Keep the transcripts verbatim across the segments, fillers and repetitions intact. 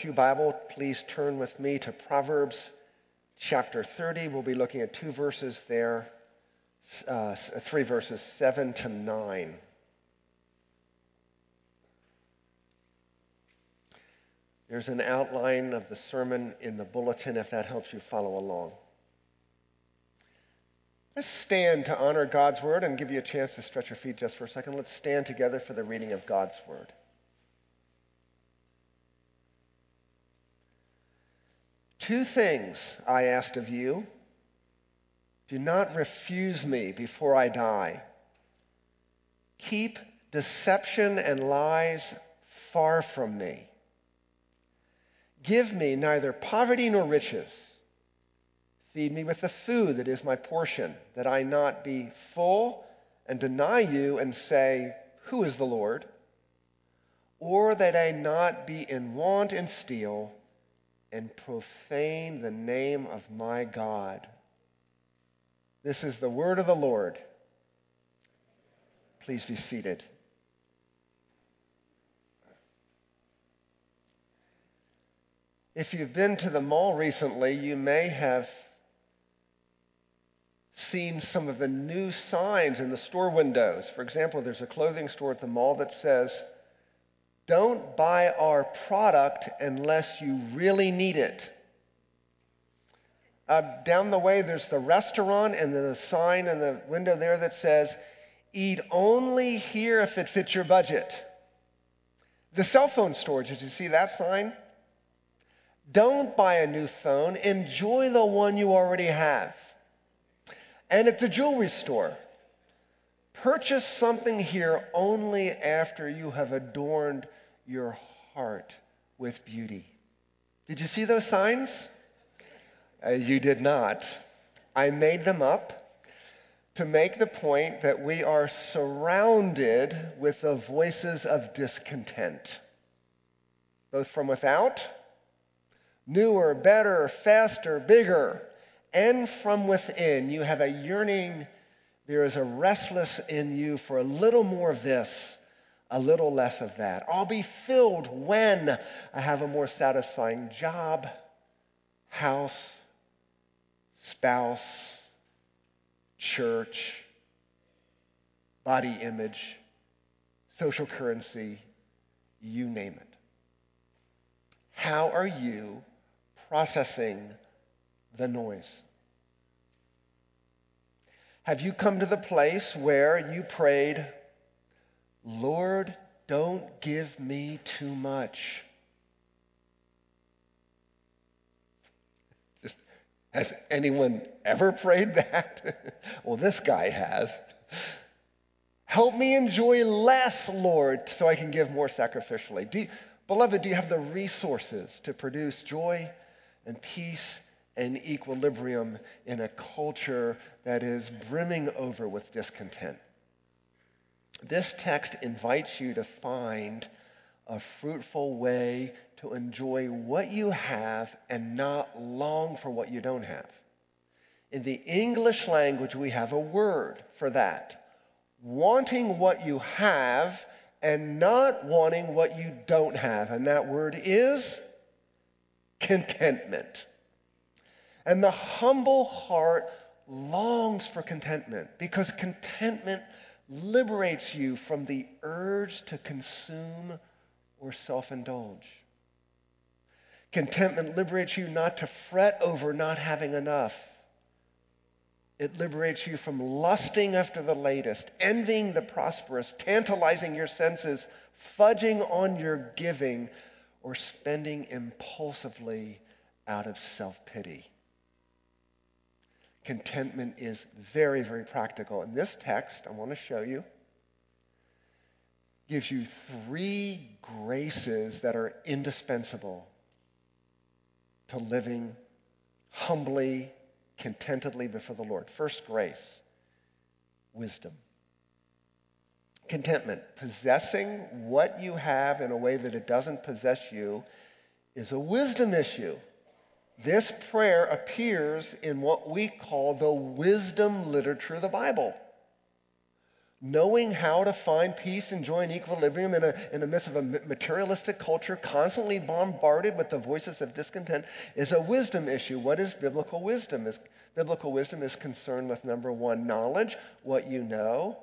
Pew Bible, please turn with me to Proverbs chapter thirty. We'll be looking at two verses there, uh, three verses, seven to nine. There's an outline of the sermon in the bulletin if that helps you follow along. Let's stand to honor God's word and give you a chance to stretch your feet just for a second. Let's stand together for the reading of God's word. Two things I ask of you. Do not refuse me before I die. Keep deception and lies far from me. Give me neither poverty nor riches. Feed me with the food that is my portion, that I not be full and deny you and say, "Who is the Lord?" Or that I not be in want and steal and profane the name of my God. This is the word of the Lord. Please be seated. If you've been to the mall recently, you may have seen some of the new signs in the store windows. For example, there's a clothing store at the mall that says, "Don't buy our product unless you really need it." Uh, down the way, there's the restaurant, and then a sign in the window there that says, "Eat only here if it fits your budget." The cell phone store, did you see that sign? "Don't buy a new phone. Enjoy the one you already have." And at the jewelry store, "Purchase something here only after you have adorned your heart with beauty." Did you see those signs? Uh, you did not. I made them up to make the point that we are surrounded with the voices of discontent, both from without, newer, better, faster, bigger. And from within, you have a yearning. There is a restless in you for a little more of this, a little less of that. I'll be filled when I have a more satisfying job, house, spouse, church, body image, social currency, you name it. How are you processing the noise? Have you come to the place where you prayed, "Lord, don't give me too much"? Just, has anyone ever prayed that? Well, this guy has. "Help me enjoy less, Lord, so I can give more sacrificially." Do you, beloved, do you have the resources to produce joy and peace and equilibrium in a culture that is brimming over with discontent? This text invites you to find a fruitful way to enjoy what you have and not long for what you don't have. In the English language, we have a word for that: wanting what you have and not wanting what you don't have. And that word is contentment. And the humble heart longs for contentment because contentment liberates you from the urge to consume or self-indulge. Contentment liberates you not to fret over not having enough. It liberates you from lusting after the latest, envying the prosperous, tantalizing your senses, fudging on your giving, or spending impulsively out of self-pity. Contentment is very, very practical. And this text, I want to show you, gives you three graces that are indispensable to living humbly, contentedly before the Lord. First grace, wisdom. Contentment, possessing what you have in a way that it doesn't possess you, is a wisdom issue. This prayer appears in what we call the wisdom literature of the Bible. Knowing how to find peace and joy and equilibrium in, a, in the midst of a materialistic culture constantly bombarded with the voices of discontent is a wisdom issue. What is biblical wisdom? Is, biblical wisdom is concerned with, number one, knowledge, what you know,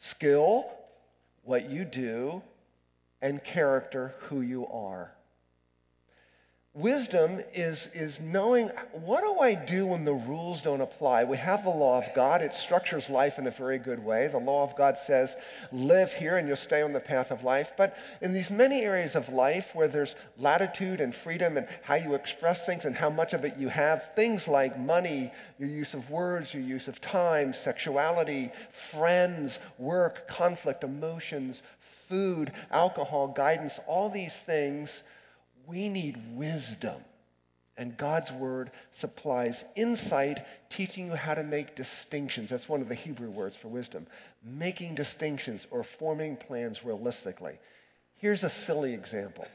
skill, what you do, and character, who you are. Wisdom is, is knowing, what do I do when the rules don't apply? We have the law of God. It structures life in a very good way. The law of God says, live here and you'll stay on the path of life. But in these many areas of life where there's latitude and freedom and how you express things and how much of it you have, things like money, your use of words, your use of time, sexuality, friends, work, conflict, emotions, food, alcohol, guidance, all these things, we need wisdom, and God's word supplies insight, teaching you how to make distinctions. That's one of the Hebrew words for wisdom, making distinctions or forming plans realistically. Here's a silly example.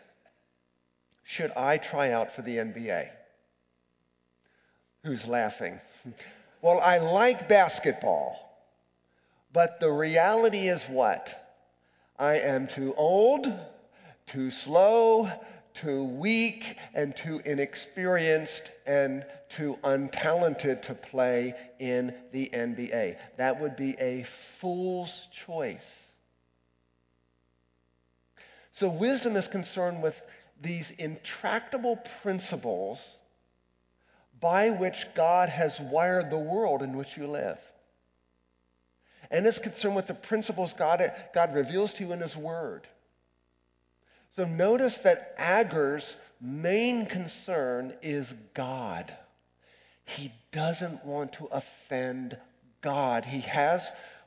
Should I try out for the N B A? Who's laughing? Well, I like basketball, but the reality is what? I am too old, too slow, too weak and too inexperienced and too untalented to play in the N B A. That would be a fool's choice. So wisdom is concerned with these intractable principles by which God has wired the world in which you live. And it's concerned with the principles God, God reveals to you in His Word. So notice that Agger's main concern is God. He doesn't want to offend God. He has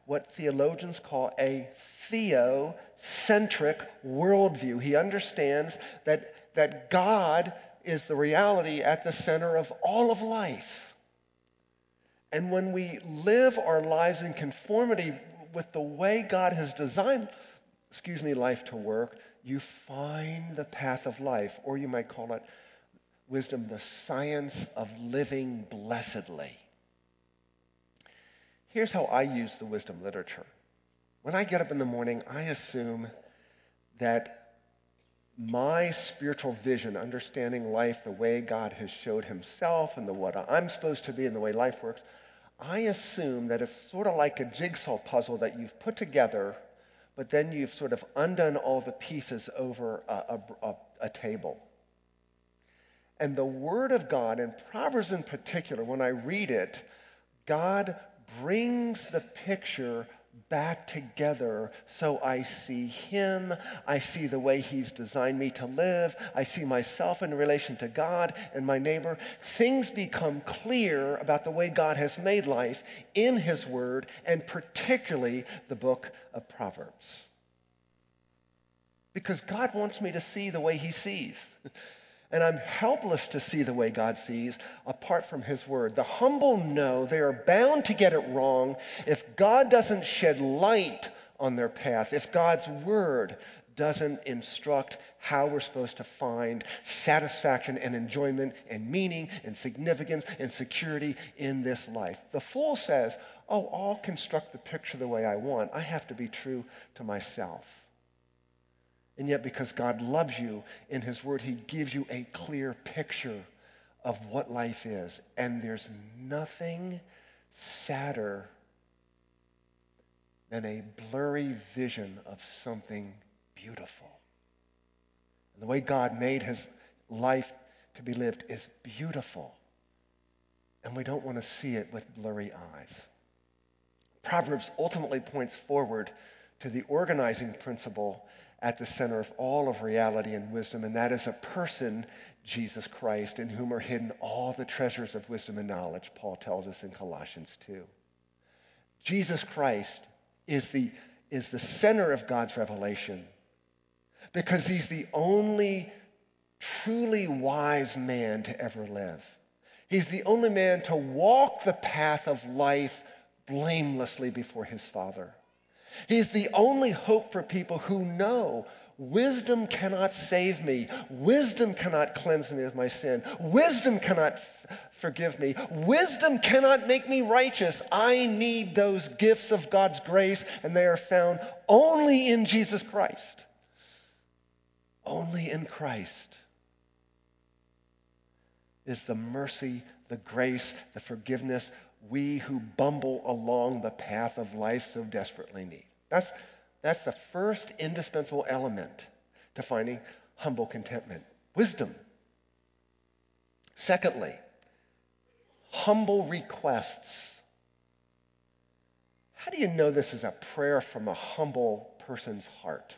what theologians call a theocentric worldview. He understands that, that God is the reality at the center of all of life. And when we live our lives in conformity with the way God has designed, excuse me, life to work, you find the path of life, or you might call it wisdom, the science of living blessedly. Here's how I use the wisdom literature. When I get up in the morning, I assume that my spiritual vision, understanding life the way God has showed Himself and the what I'm supposed to be and the way life works, I assume that it's sort of like a jigsaw puzzle that you've put together, but then you've sort of undone all the pieces over a, a, a, a table. And the Word of God, and Proverbs in particular, when I read it, God brings the picture back together so I see Him, I see the way He's designed me to live, I see myself in relation to God and my neighbor. Things become clear about the way God has made life in His Word, and particularly the book of Proverbs. Because God wants me to see the way He sees. And I'm helpless to see the way God sees apart from His Word. The humble know they are bound to get it wrong if God doesn't shed light on their path, if God's Word doesn't instruct how we're supposed to find satisfaction and enjoyment and meaning and significance and security in this life. The fool says, oh, I'll construct the picture the way I want. I have to be true to myself. And yet, because God loves you in His Word, He gives you a clear picture of what life is. And there's nothing sadder than a blurry vision of something beautiful. And the way God made His life to be lived is beautiful. And we don't want to see it with blurry eyes. Proverbs ultimately points forward to the organizing principle at the center of all of reality and wisdom, and that is a person, Jesus Christ, in whom are hidden all the treasures of wisdom and knowledge, Paul tells us in Colossians two. Jesus Christ is the, is the center of God's revelation because He's the only truly wise man to ever live. He's the only man to walk the path of life blamelessly before His Father. He's the only hope for people who know wisdom cannot save me. Wisdom cannot cleanse me of my sin. Wisdom cannot f- forgive me. Wisdom cannot make me righteous. I need those gifts of God's grace, and they are found only in Jesus Christ. Only in Christ is the mercy, the grace, the forgiveness we who bumble along the path of life so desperately need. That's, that's the first indispensable element to finding humble contentment. Wisdom. Secondly, humble requests. How do you know this is a prayer from a humble person's heart?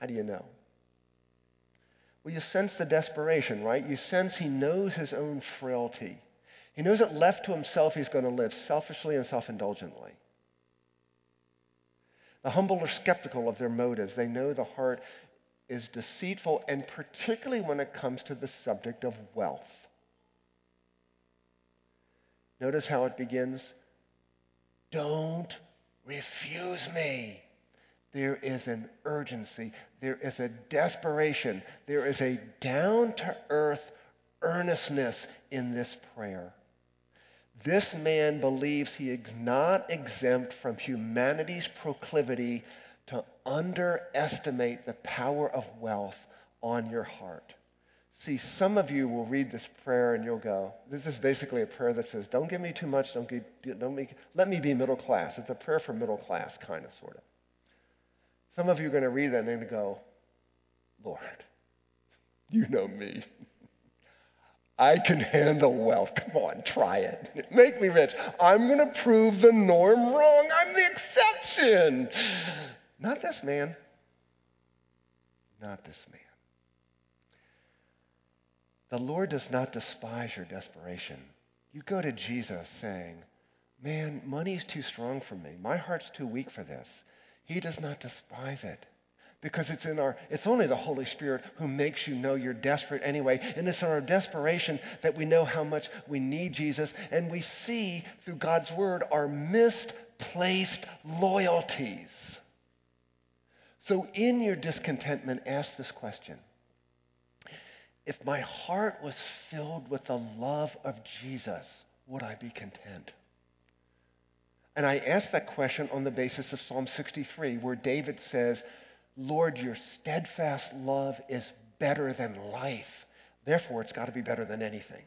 How do you know? Well, you sense the desperation, right? You sense he knows his own frailty. He knows that left to himself, he's going to live selfishly and self-indulgently. The humble are skeptical of their motives. They know the heart is deceitful, and particularly when it comes to the subject of wealth. Notice how it begins. Don't refuse me. There is an urgency. There is a desperation. There is a down-to-earth earnestness in this prayer. This man believes he is not exempt from humanity's proclivity to underestimate the power of wealth on your heart. See, some of you will read this prayer and you'll go, this is basically a prayer that says, don't give me too much, don't give, don't make, let me be middle class. It's a prayer for middle class, kind of, sort of. Some of you are going to read that and they're going to go, Lord, you know me. I can handle wealth. Come on, try it. Make me rich. I'm going to prove the norm wrong. I'm the exception. Not this man. Not this man. The Lord does not despise your desperation. You go to Jesus saying, man, money's too strong for me. My heart's too weak for this. He does not despise it, because it's in our, it's only the Holy Spirit who makes you know you're desperate anyway. And it's in our desperation that we know how much we need Jesus, and we see through God's word our misplaced loyalties. So in your discontentment, ask this question. If my heart was filled with the love of Jesus, would I be content? And I ask that question on the basis of Psalm sixty-three, where David says, Lord, your steadfast love is better than life. Therefore, it's got to be better than anything.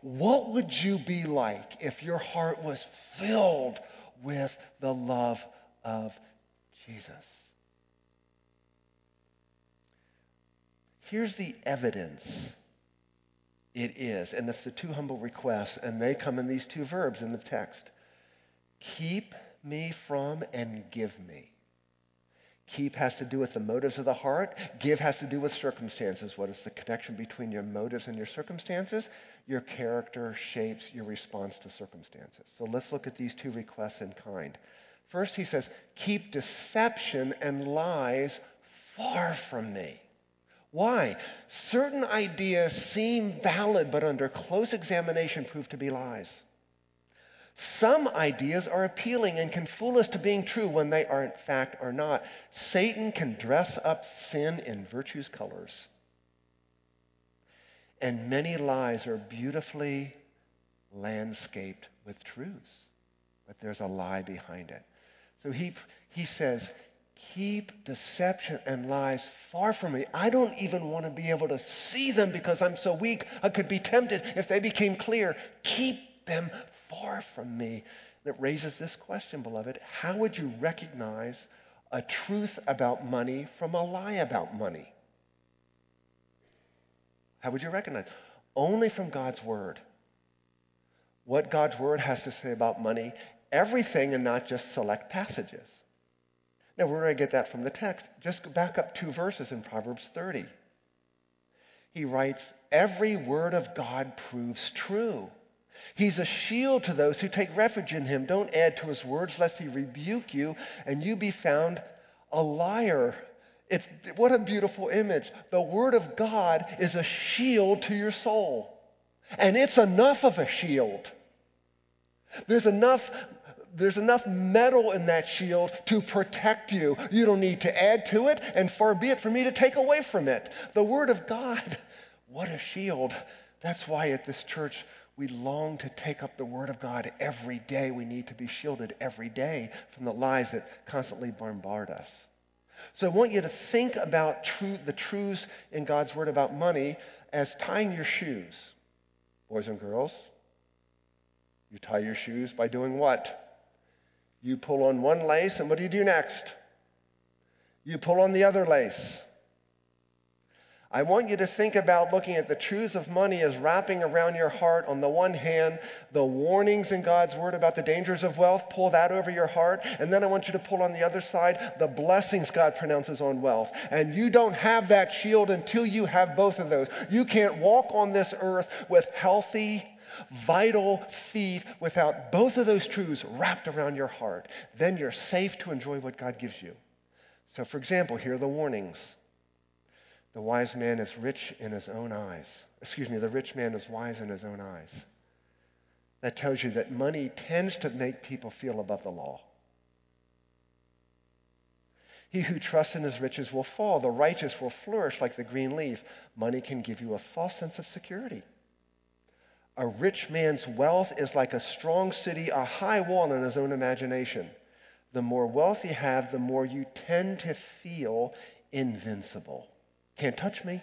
What would you be like if your heart was filled with the love of Jesus? Here's the evidence it is, and it's the two humble requests, and they come in these two verbs in the text. Keep me from and give me. Keep has to do with the motives of the heart. Give has to do with circumstances. What is the connection between your motives and your circumstances? Your character shapes your response to circumstances. So let's look at these two requests in kind. First, he says, keep deception and lies far from me. Why? Certain ideas seem valid, but under close examination prove to be lies. Some ideas are appealing and can fool us to being true when they are in fact or not. Satan can dress up sin in virtue's colors. And many lies are beautifully landscaped with truths, but there's a lie behind it. So he, he says, keep deception and lies far from me. I don't even want to be able to see them because I'm so weak. I could be tempted if they became clear. Keep them far from me. That raises this question, beloved. How would you recognize a truth about money from a lie about money? How would you recognize? Only from God's word. What God's word has to say about money, everything, and not just select passages. Now, where do I get that from the text? Just go back up two verses in Proverbs thirty. He writes, every word of God proves true. He's a shield to those who take refuge in him. Don't add to his words, lest he rebuke you and you be found a liar. It's, what a beautiful image. The word of God is a shield to your soul. And it's enough of a shield. There's enough... There's enough metal in that shield to protect you. You don't need to add to it, and far be it for me to take away from it. The Word of God, what a shield. That's why at this church we long to take up the Word of God every day. We need to be shielded every day from the lies that constantly bombard us. So I want you to think about true, the truths in God's Word about money as tying your shoes. Boys and girls, you tie your shoes by doing what? You pull on one lace, and what do you do next? You pull on the other lace. I want you to think about looking at the truths of money as wrapping around your heart. On the one hand, the warnings in God's Word about the dangers of wealth, pull that over your heart. And then I want you to pull on the other side the blessings God pronounces on wealth. And you don't have that shield until you have both of those. You can't walk on this earth with healthy, vital feet without both of those truths wrapped around your heart. Then you're safe to enjoy what God gives you. So, for example, here are the warnings. The wise man is rich in his own eyes. Excuse me, the rich man is wise in his own eyes. That tells you that money tends to make people feel above the law. He who trusts in his riches will fall. The righteous will flourish like the green leaf. Money can give you a false sense of security. A rich man's wealth is like a strong city, a high wall in his own imagination. The more wealth you have, the more you tend to feel invincible. Can't touch me.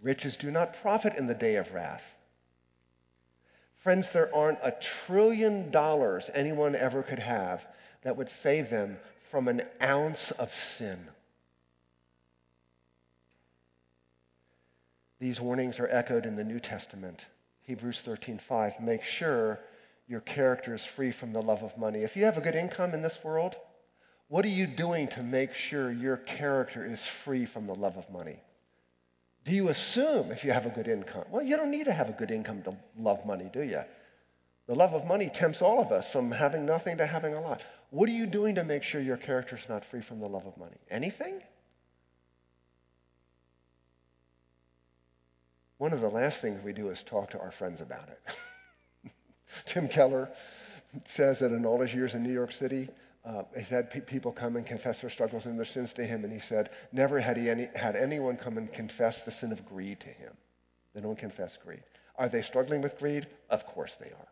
Riches do not profit in the day of wrath. Friends, there aren't a trillion dollars anyone ever could have that would save them from an ounce of sin. These warnings are echoed in the New Testament. Hebrews thirteen five, make sure your character is free from the love of money. If you have a good income in this world, what are you doing to make sure your character is free from the love of money? Do you assume if you have a good income? Well, you don't need to have a good income to love money, do you? The love of money tempts all of us from having nothing to having a lot. What are you doing to make sure your character is not free from the love of money? Anything? One of the last things we do is talk to our friends about it. Tim Keller says that in all his years in New York City, uh, he's had pe- people come and confess their struggles and their sins to him, and he said never had he any, had anyone come and confess the sin of greed to him. They don't confess greed. Are they struggling with greed? Of course they are.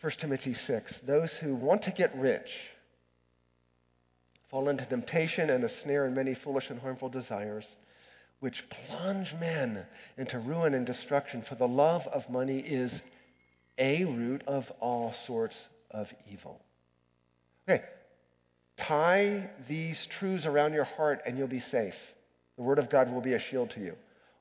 First Timothy six, those who want to get rich fall into temptation and a snare and many foolish and harmful desires, which plunge men into ruin and destruction, for the love of money is a root of all sorts of evil. Okay, tie these truths around your heart and you'll be safe. The Word of God will be a shield to you.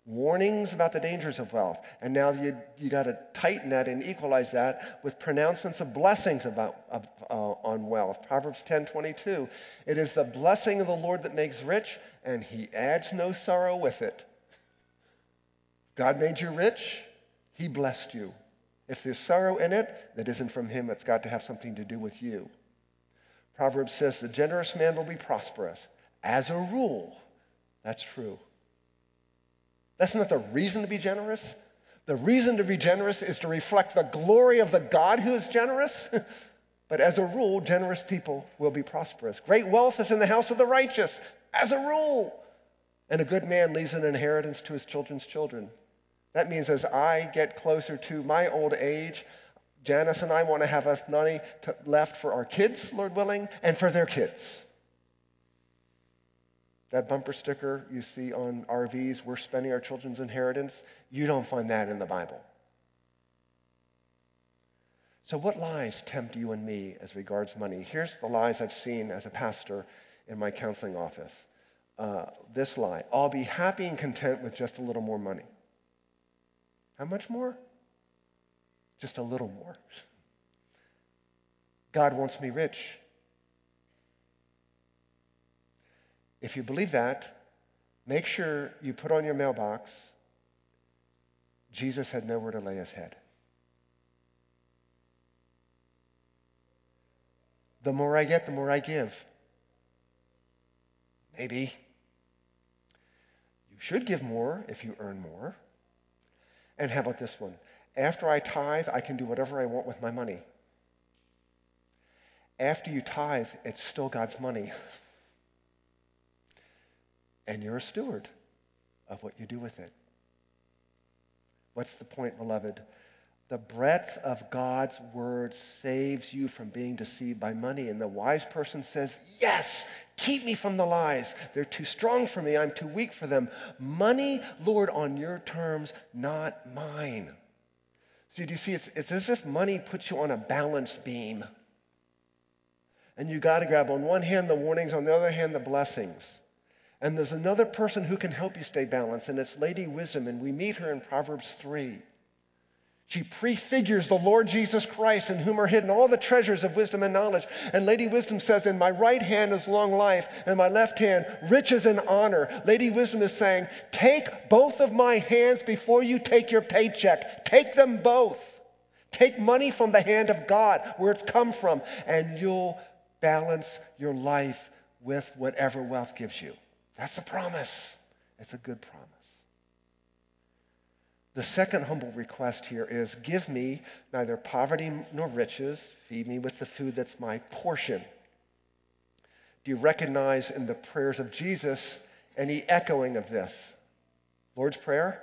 Warnings about the dangers of wealth, and now you you got to tighten that and equalize that with pronouncements of blessings about uh, on wealth. Proverbs ten twenty-two, it is the blessing of the Lord that makes rich, and He adds no sorrow with it. God made you rich; He blessed you. If there's sorrow in it, that isn't from Him. It's got to have something to do with you. Proverbs says the generous man will be prosperous. As a rule, that's true. That's not the reason to be generous. The reason to be generous is to reflect the glory of the God who is generous. But as a rule, generous people will be prosperous. Great wealth is in the house of the righteous, as a rule. And a good man leaves an inheritance to his children's children. That means as I get closer to my old age, Janice and I want to have enough money to, left for our kids, Lord willing, and for their kids. That bumper sticker you see on R Vs, we're spending our children's inheritance, you don't find that in the Bible. So what lies tempt you and me as regards money? Here's the lies I've seen as a pastor in my counseling office. Uh, this lie, I'll be happy and content with just a little more money. How much more? Just a little more. God wants me rich. If you believe that, make sure you put on your mailbox, Jesus had nowhere to lay his head. The more I get, the more I give. Maybe. You should give more if you earn more. And how about this one? After I tithe, I can do whatever I want with my money. After you tithe, it's still God's money. And you're a steward. of what you do with it. What's the point, beloved? The breadth of God's word saves you from being deceived by money. And the wise person says, yes, keep me from the lies. They're too strong for me. I'm too weak for them. Money, Lord, on your terms, not mine. So do you see, it's, it's as if money puts you on a balance beam. And you got to grab on one hand the warnings, on the other hand the blessings. And there's another person who can help you stay balanced, and it's Lady Wisdom, and we meet her in Proverbs three. She prefigures the Lord Jesus Christ, in whom are hidden all the treasures of wisdom and knowledge. And Lady Wisdom says, in my right hand is long life, and my left hand riches and honor. Lady Wisdom is saying, take both of my hands before you take your paycheck. Take them both. Take money from the hand of God, where it's come from, and you'll balance your life with whatever wealth gives you. That's a promise. It's a good promise. The second humble request here is, give me neither poverty nor riches. Feed me with the food that's my portion. Do you recognize in the prayers of Jesus any echoing of this? Lord's Prayer,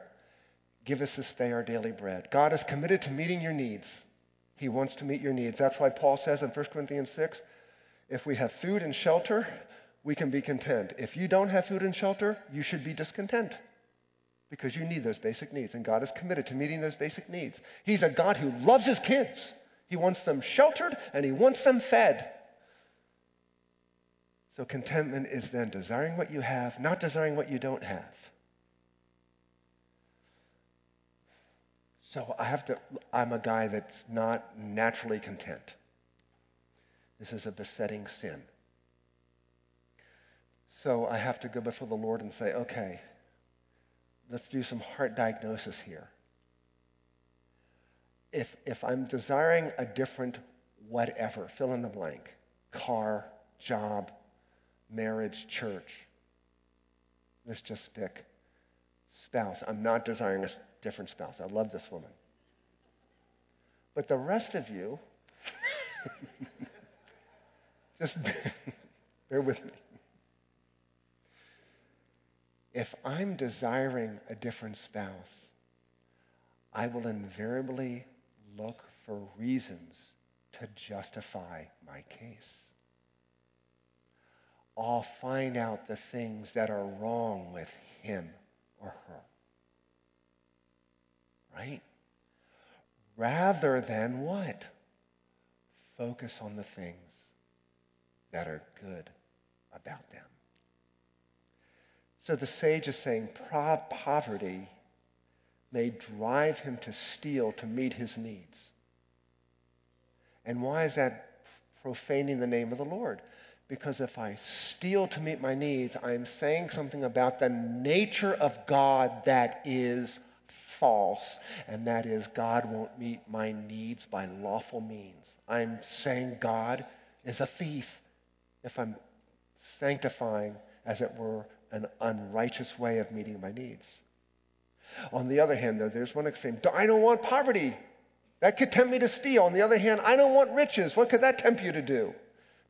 give us this day our daily bread. God is committed to meeting your needs. He wants to meet your needs. That's why Paul says in First Corinthians six, if we have food and shelter, we can be content. If you don't have food and shelter, you should be discontent, because you need those basic needs, and God is committed to meeting those basic needs. He's a God who loves his kids. He wants them sheltered, and he wants them fed. So contentment is then desiring what you have, not desiring what you don't have. So I have to, I'm a guy that's not naturally content. This is a besetting sin. So I have to go before the Lord and say, okay, let's do some heart diagnosis here. If if I'm desiring a different whatever, fill in the blank, car, job, marriage, church, let's just pick spouse. I'm not desiring a different spouse. I love this woman. But the rest of you, just bear with me. If I'm desiring a different spouse, I will invariably look for reasons to justify my case. I'll find out the things that are wrong with him or her. Right? Rather than what? Focus on the things that are good about them. So the sage is saying poverty may drive him to steal to meet his needs. And why is that profaning the name of the Lord? Because if I steal to meet my needs, I'm saying something about the nature of God that is false, and that is God won't meet my needs by lawful means. I'm saying God is a thief if I'm sanctifying, as it were, an unrighteous way of meeting my needs. On the other hand, though, there's one extreme. I don't want poverty. That could tempt me to steal. On the other hand, I don't want riches. What could that tempt you to do?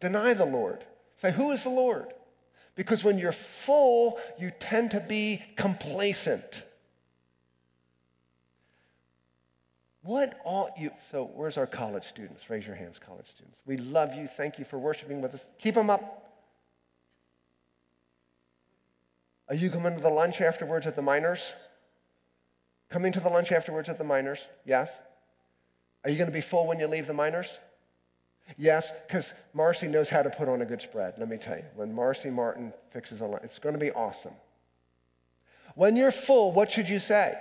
Deny the Lord. Say, who is the Lord? Because when you're full, you tend to be complacent. What ought you... So where's our college students? Raise your hands, college students. We love you. Thank you for worshiping with us. Keep them up. Are you coming to the lunch afterwards at the Miners? Coming to the lunch afterwards at the Miners? Yes. Are you going to be full when you leave the Miners? Yes, because Marcy knows how to put on a good spread. Let me tell you, when Marcy Martin fixes a lunch, it's going to be awesome. When you're full, what should you say?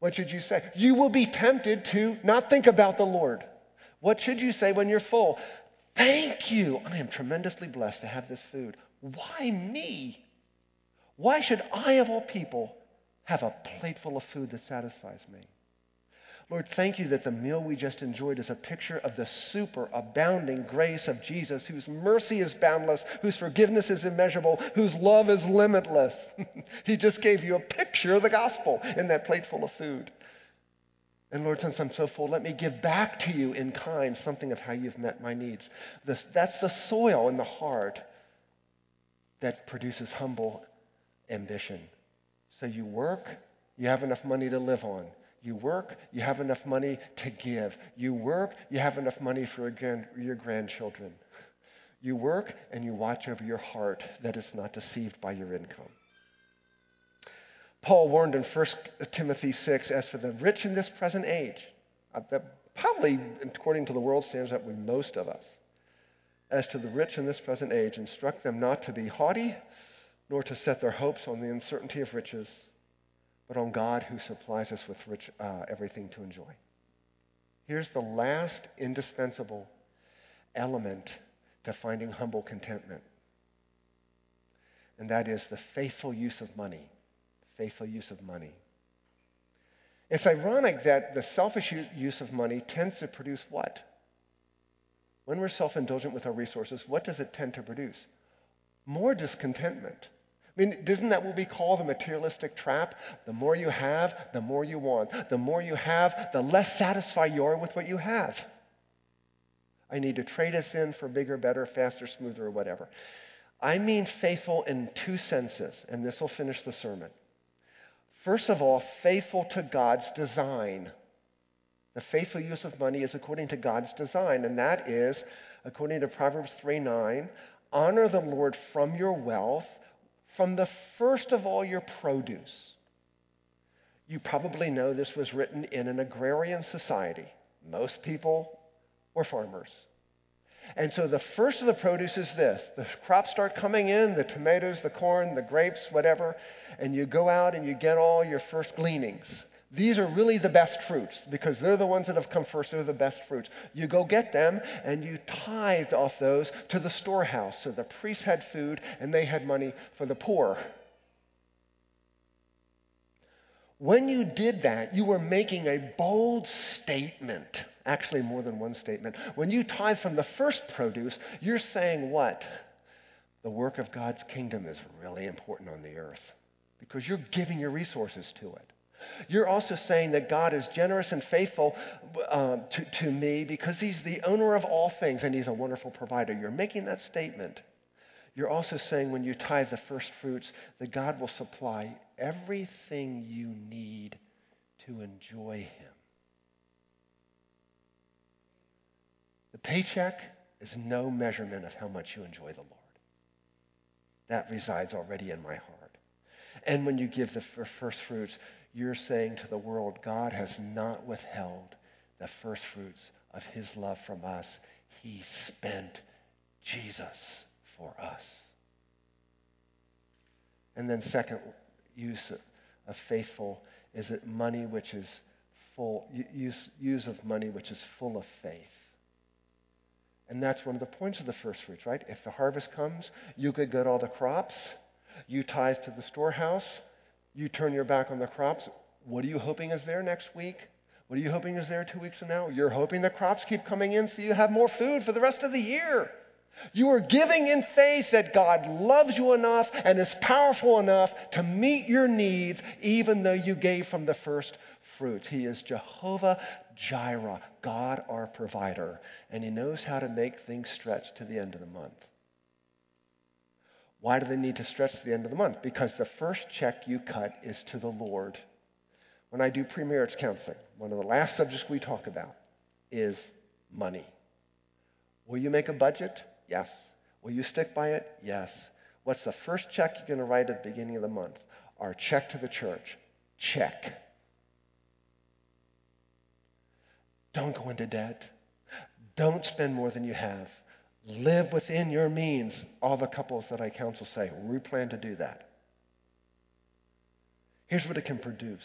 What should you say? You will be tempted to not think about the Lord. What should you say when you're full? Thank you. I am tremendously blessed to have this food. Why me? Why should I, of all people, have a plateful of food that satisfies me? Lord, thank you that the meal we just enjoyed is a picture of the superabounding grace of Jesus, whose mercy is boundless, whose forgiveness is immeasurable, whose love is limitless. He just gave you a picture of the gospel in that plateful of food. And Lord, since I'm so full, let me give back to you in kind something of how you've met my needs. This, that's the soil in the heart that produces humble ambition. So you work, you have enough money to live on. You work, you have enough money to give. You work, you have enough money for your grandchildren. You work and you watch over your heart that it's not deceived by your income. Paul warned in First Timothy six, as for the rich in this present age, that probably, according to the world, stands up with most of us. As to the rich in this present age, instruct them not to be haughty, nor to set their hopes on the uncertainty of riches, but on God who supplies us with rich uh, everything to enjoy. Here's the last indispensable element to finding humble contentment, and that is the faithful use of money. Faithful use of money. It's ironic that the selfish use of money tends to produce what? When we're self-indulgent with our resources, what does it tend to produce? More discontentment. I mean, isn't that what we call the materialistic trap? The more you have, the more you want. The more you have, the less satisfied you are with what you have. I need to trade us in for bigger, better, faster, smoother, or whatever. I mean faithful in two senses, and this will finish the sermon. First of all, faithful to God's design. The faithful use of money is according to God's design, and that is, according to Proverbs three nine, honor the Lord from your wealth, from the first of all your produce. You probably know this was written in an agrarian society. Most people were farmers. And so the first of the produce is this. The crops start coming in, the tomatoes, the corn, the grapes, whatever, and you go out and you get all your first gleanings. These are really the best fruits because they're the ones that have come first. They're the best fruits. You go get them and you tithe off those to the storehouse. So the priests had food and they had money for the poor. When you did that, you were making a bold statement. Actually, more than one statement. When you tithe from the first produce, you're saying what? The work of God's kingdom is really important on the earth because you're giving your resources to it. You're also saying that God is generous and faithful um, to, to me because he's the owner of all things and he's a wonderful provider. You're making that statement. You're also saying when you tithe the first fruits that God will supply everything you need to enjoy him. The paycheck is no measurement of how much you enjoy the Lord. That resides already in my heart. And when you give the first fruits, you're saying to the world, God has not withheld the first fruits of his love from us. He spent Jesus for us. And then second use of faithful is that money which is full, use, use of money which is full of faith. And that's one of the points of the first fruits, right? If the harvest comes, you could get all the crops. You tithe to the storehouse. You turn your back on the crops. What are you hoping is there next week? What are you hoping is there two weeks from now? You're hoping the crops keep coming in so you have more food for the rest of the year. You are giving in faith that God loves you enough and is powerful enough to meet your needs even though you gave from the first fruits. He is Jehovah Jireh, God our provider, and he knows how to make things stretch to the end of the month. Why do they need to stretch to the end of the month? Because the first check you cut is to the Lord. When I do premarital counseling, one of the last subjects we talk about is money. Will you make a budget? Yes. Will you stick by it? Yes. What's the first check you're going to write at the beginning of the month? Our check to the church. Check. Don't go into debt. Don't spend more than you have. Live within your means. All the couples that I counsel say, we plan to do that. Here's what it can produce.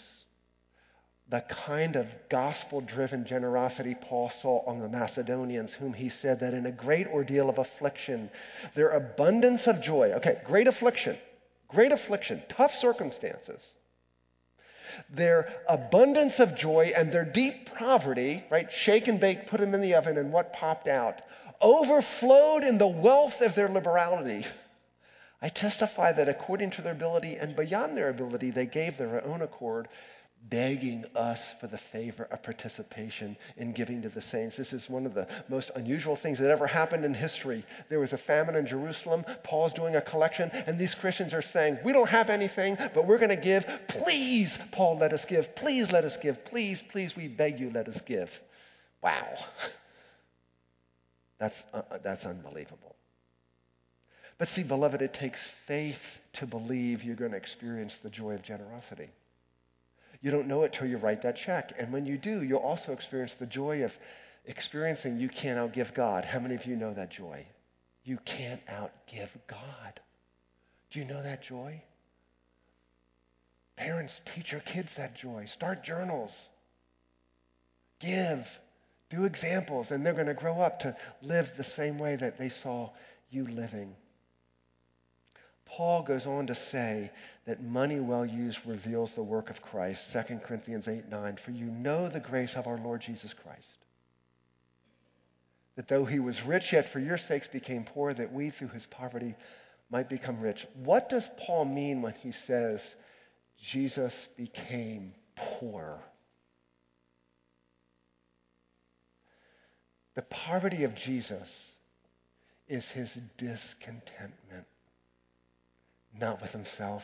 The kind of gospel-driven generosity Paul saw on the Macedonians, whom he said that in a great ordeal of affliction, their abundance of joy, okay, great affliction, great affliction, tough circumstances, their abundance of joy and their deep poverty, right, shake and bake, put them in the oven, and what popped out, overflowed in the wealth of their liberality. I testify that according to their ability and beyond their ability, they gave their own accord, begging us for the favor of participation in giving to the saints. This is one of the most unusual things that ever happened in history. There was a famine in Jerusalem. Paul's doing a collection, and these Christians are saying, we don't have anything, but we're going to give. Please, Paul, let us give. Please, let us give. Please, please, we beg you, let us give. Wow. That's, uh, that's unbelievable. But see, beloved, it takes faith to believe you're going to experience the joy of generosity. You don't know it till you write that check. And when you do, you'll also experience the joy of experiencing you can't outgive God. How many of you know that joy? You can't outgive God. Do you know that joy? Parents, teach your kids that joy. Start journals. Give. Do examples. And they're going to grow up to live the same way that they saw you living. Paul goes on to say that money well used reveals the work of Christ. Second Corinthians eight nine, for you know the grace of our Lord Jesus Christ, that though he was rich, yet for your sakes became poor, that we through his poverty might become rich. What does Paul mean when he says Jesus became poor? The poverty of Jesus is his discontentment. Not with himself,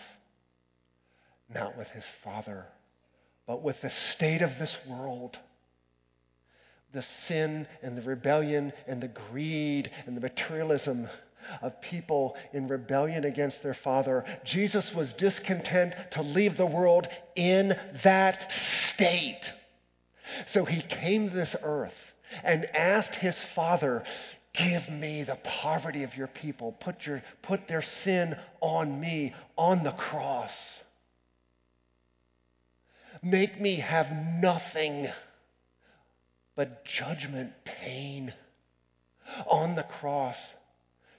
not with his Father, but with the state of this world. The sin and the rebellion and the greed and the materialism of people in rebellion against their Father. Jesus was discontent to leave the world in that state. So he came to this earth and asked his Father, give me the poverty of your people. Put your, put their sin on me, on the cross. Make me have nothing but judgment, pain on the cross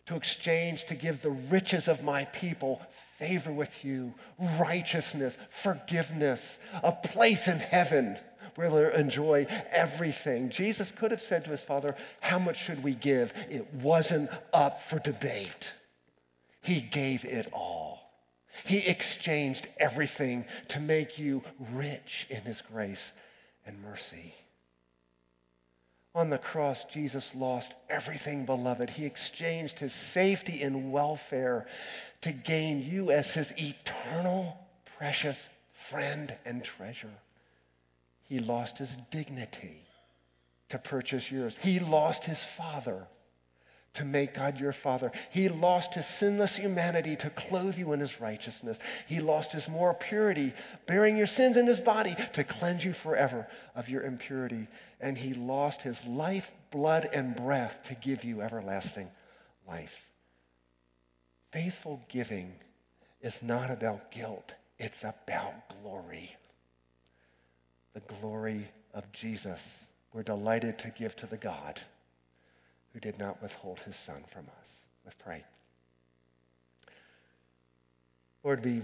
to exchange, to give the riches of my people favor with you, righteousness, forgiveness, a place in heaven. We'll enjoy everything. Jesus could have said to his Father, how much should we give? It wasn't up for debate. He gave it all. He exchanged everything to make you rich in his grace and mercy. On the cross, Jesus lost everything, beloved. He exchanged his safety and welfare to gain you as his eternal, precious friend and treasure. He lost his dignity to purchase yours. He lost his Father to make God your Father. He lost his sinless humanity to clothe you in his righteousness. He lost his moral purity, bearing your sins in his body to cleanse you forever of your impurity. And he lost his life, blood, and breath to give you everlasting life. Faithful giving is not about guilt. It's about glory. The glory of Jesus. We're delighted to give to the God who did not withhold his Son from us. Let's pray. Lord, we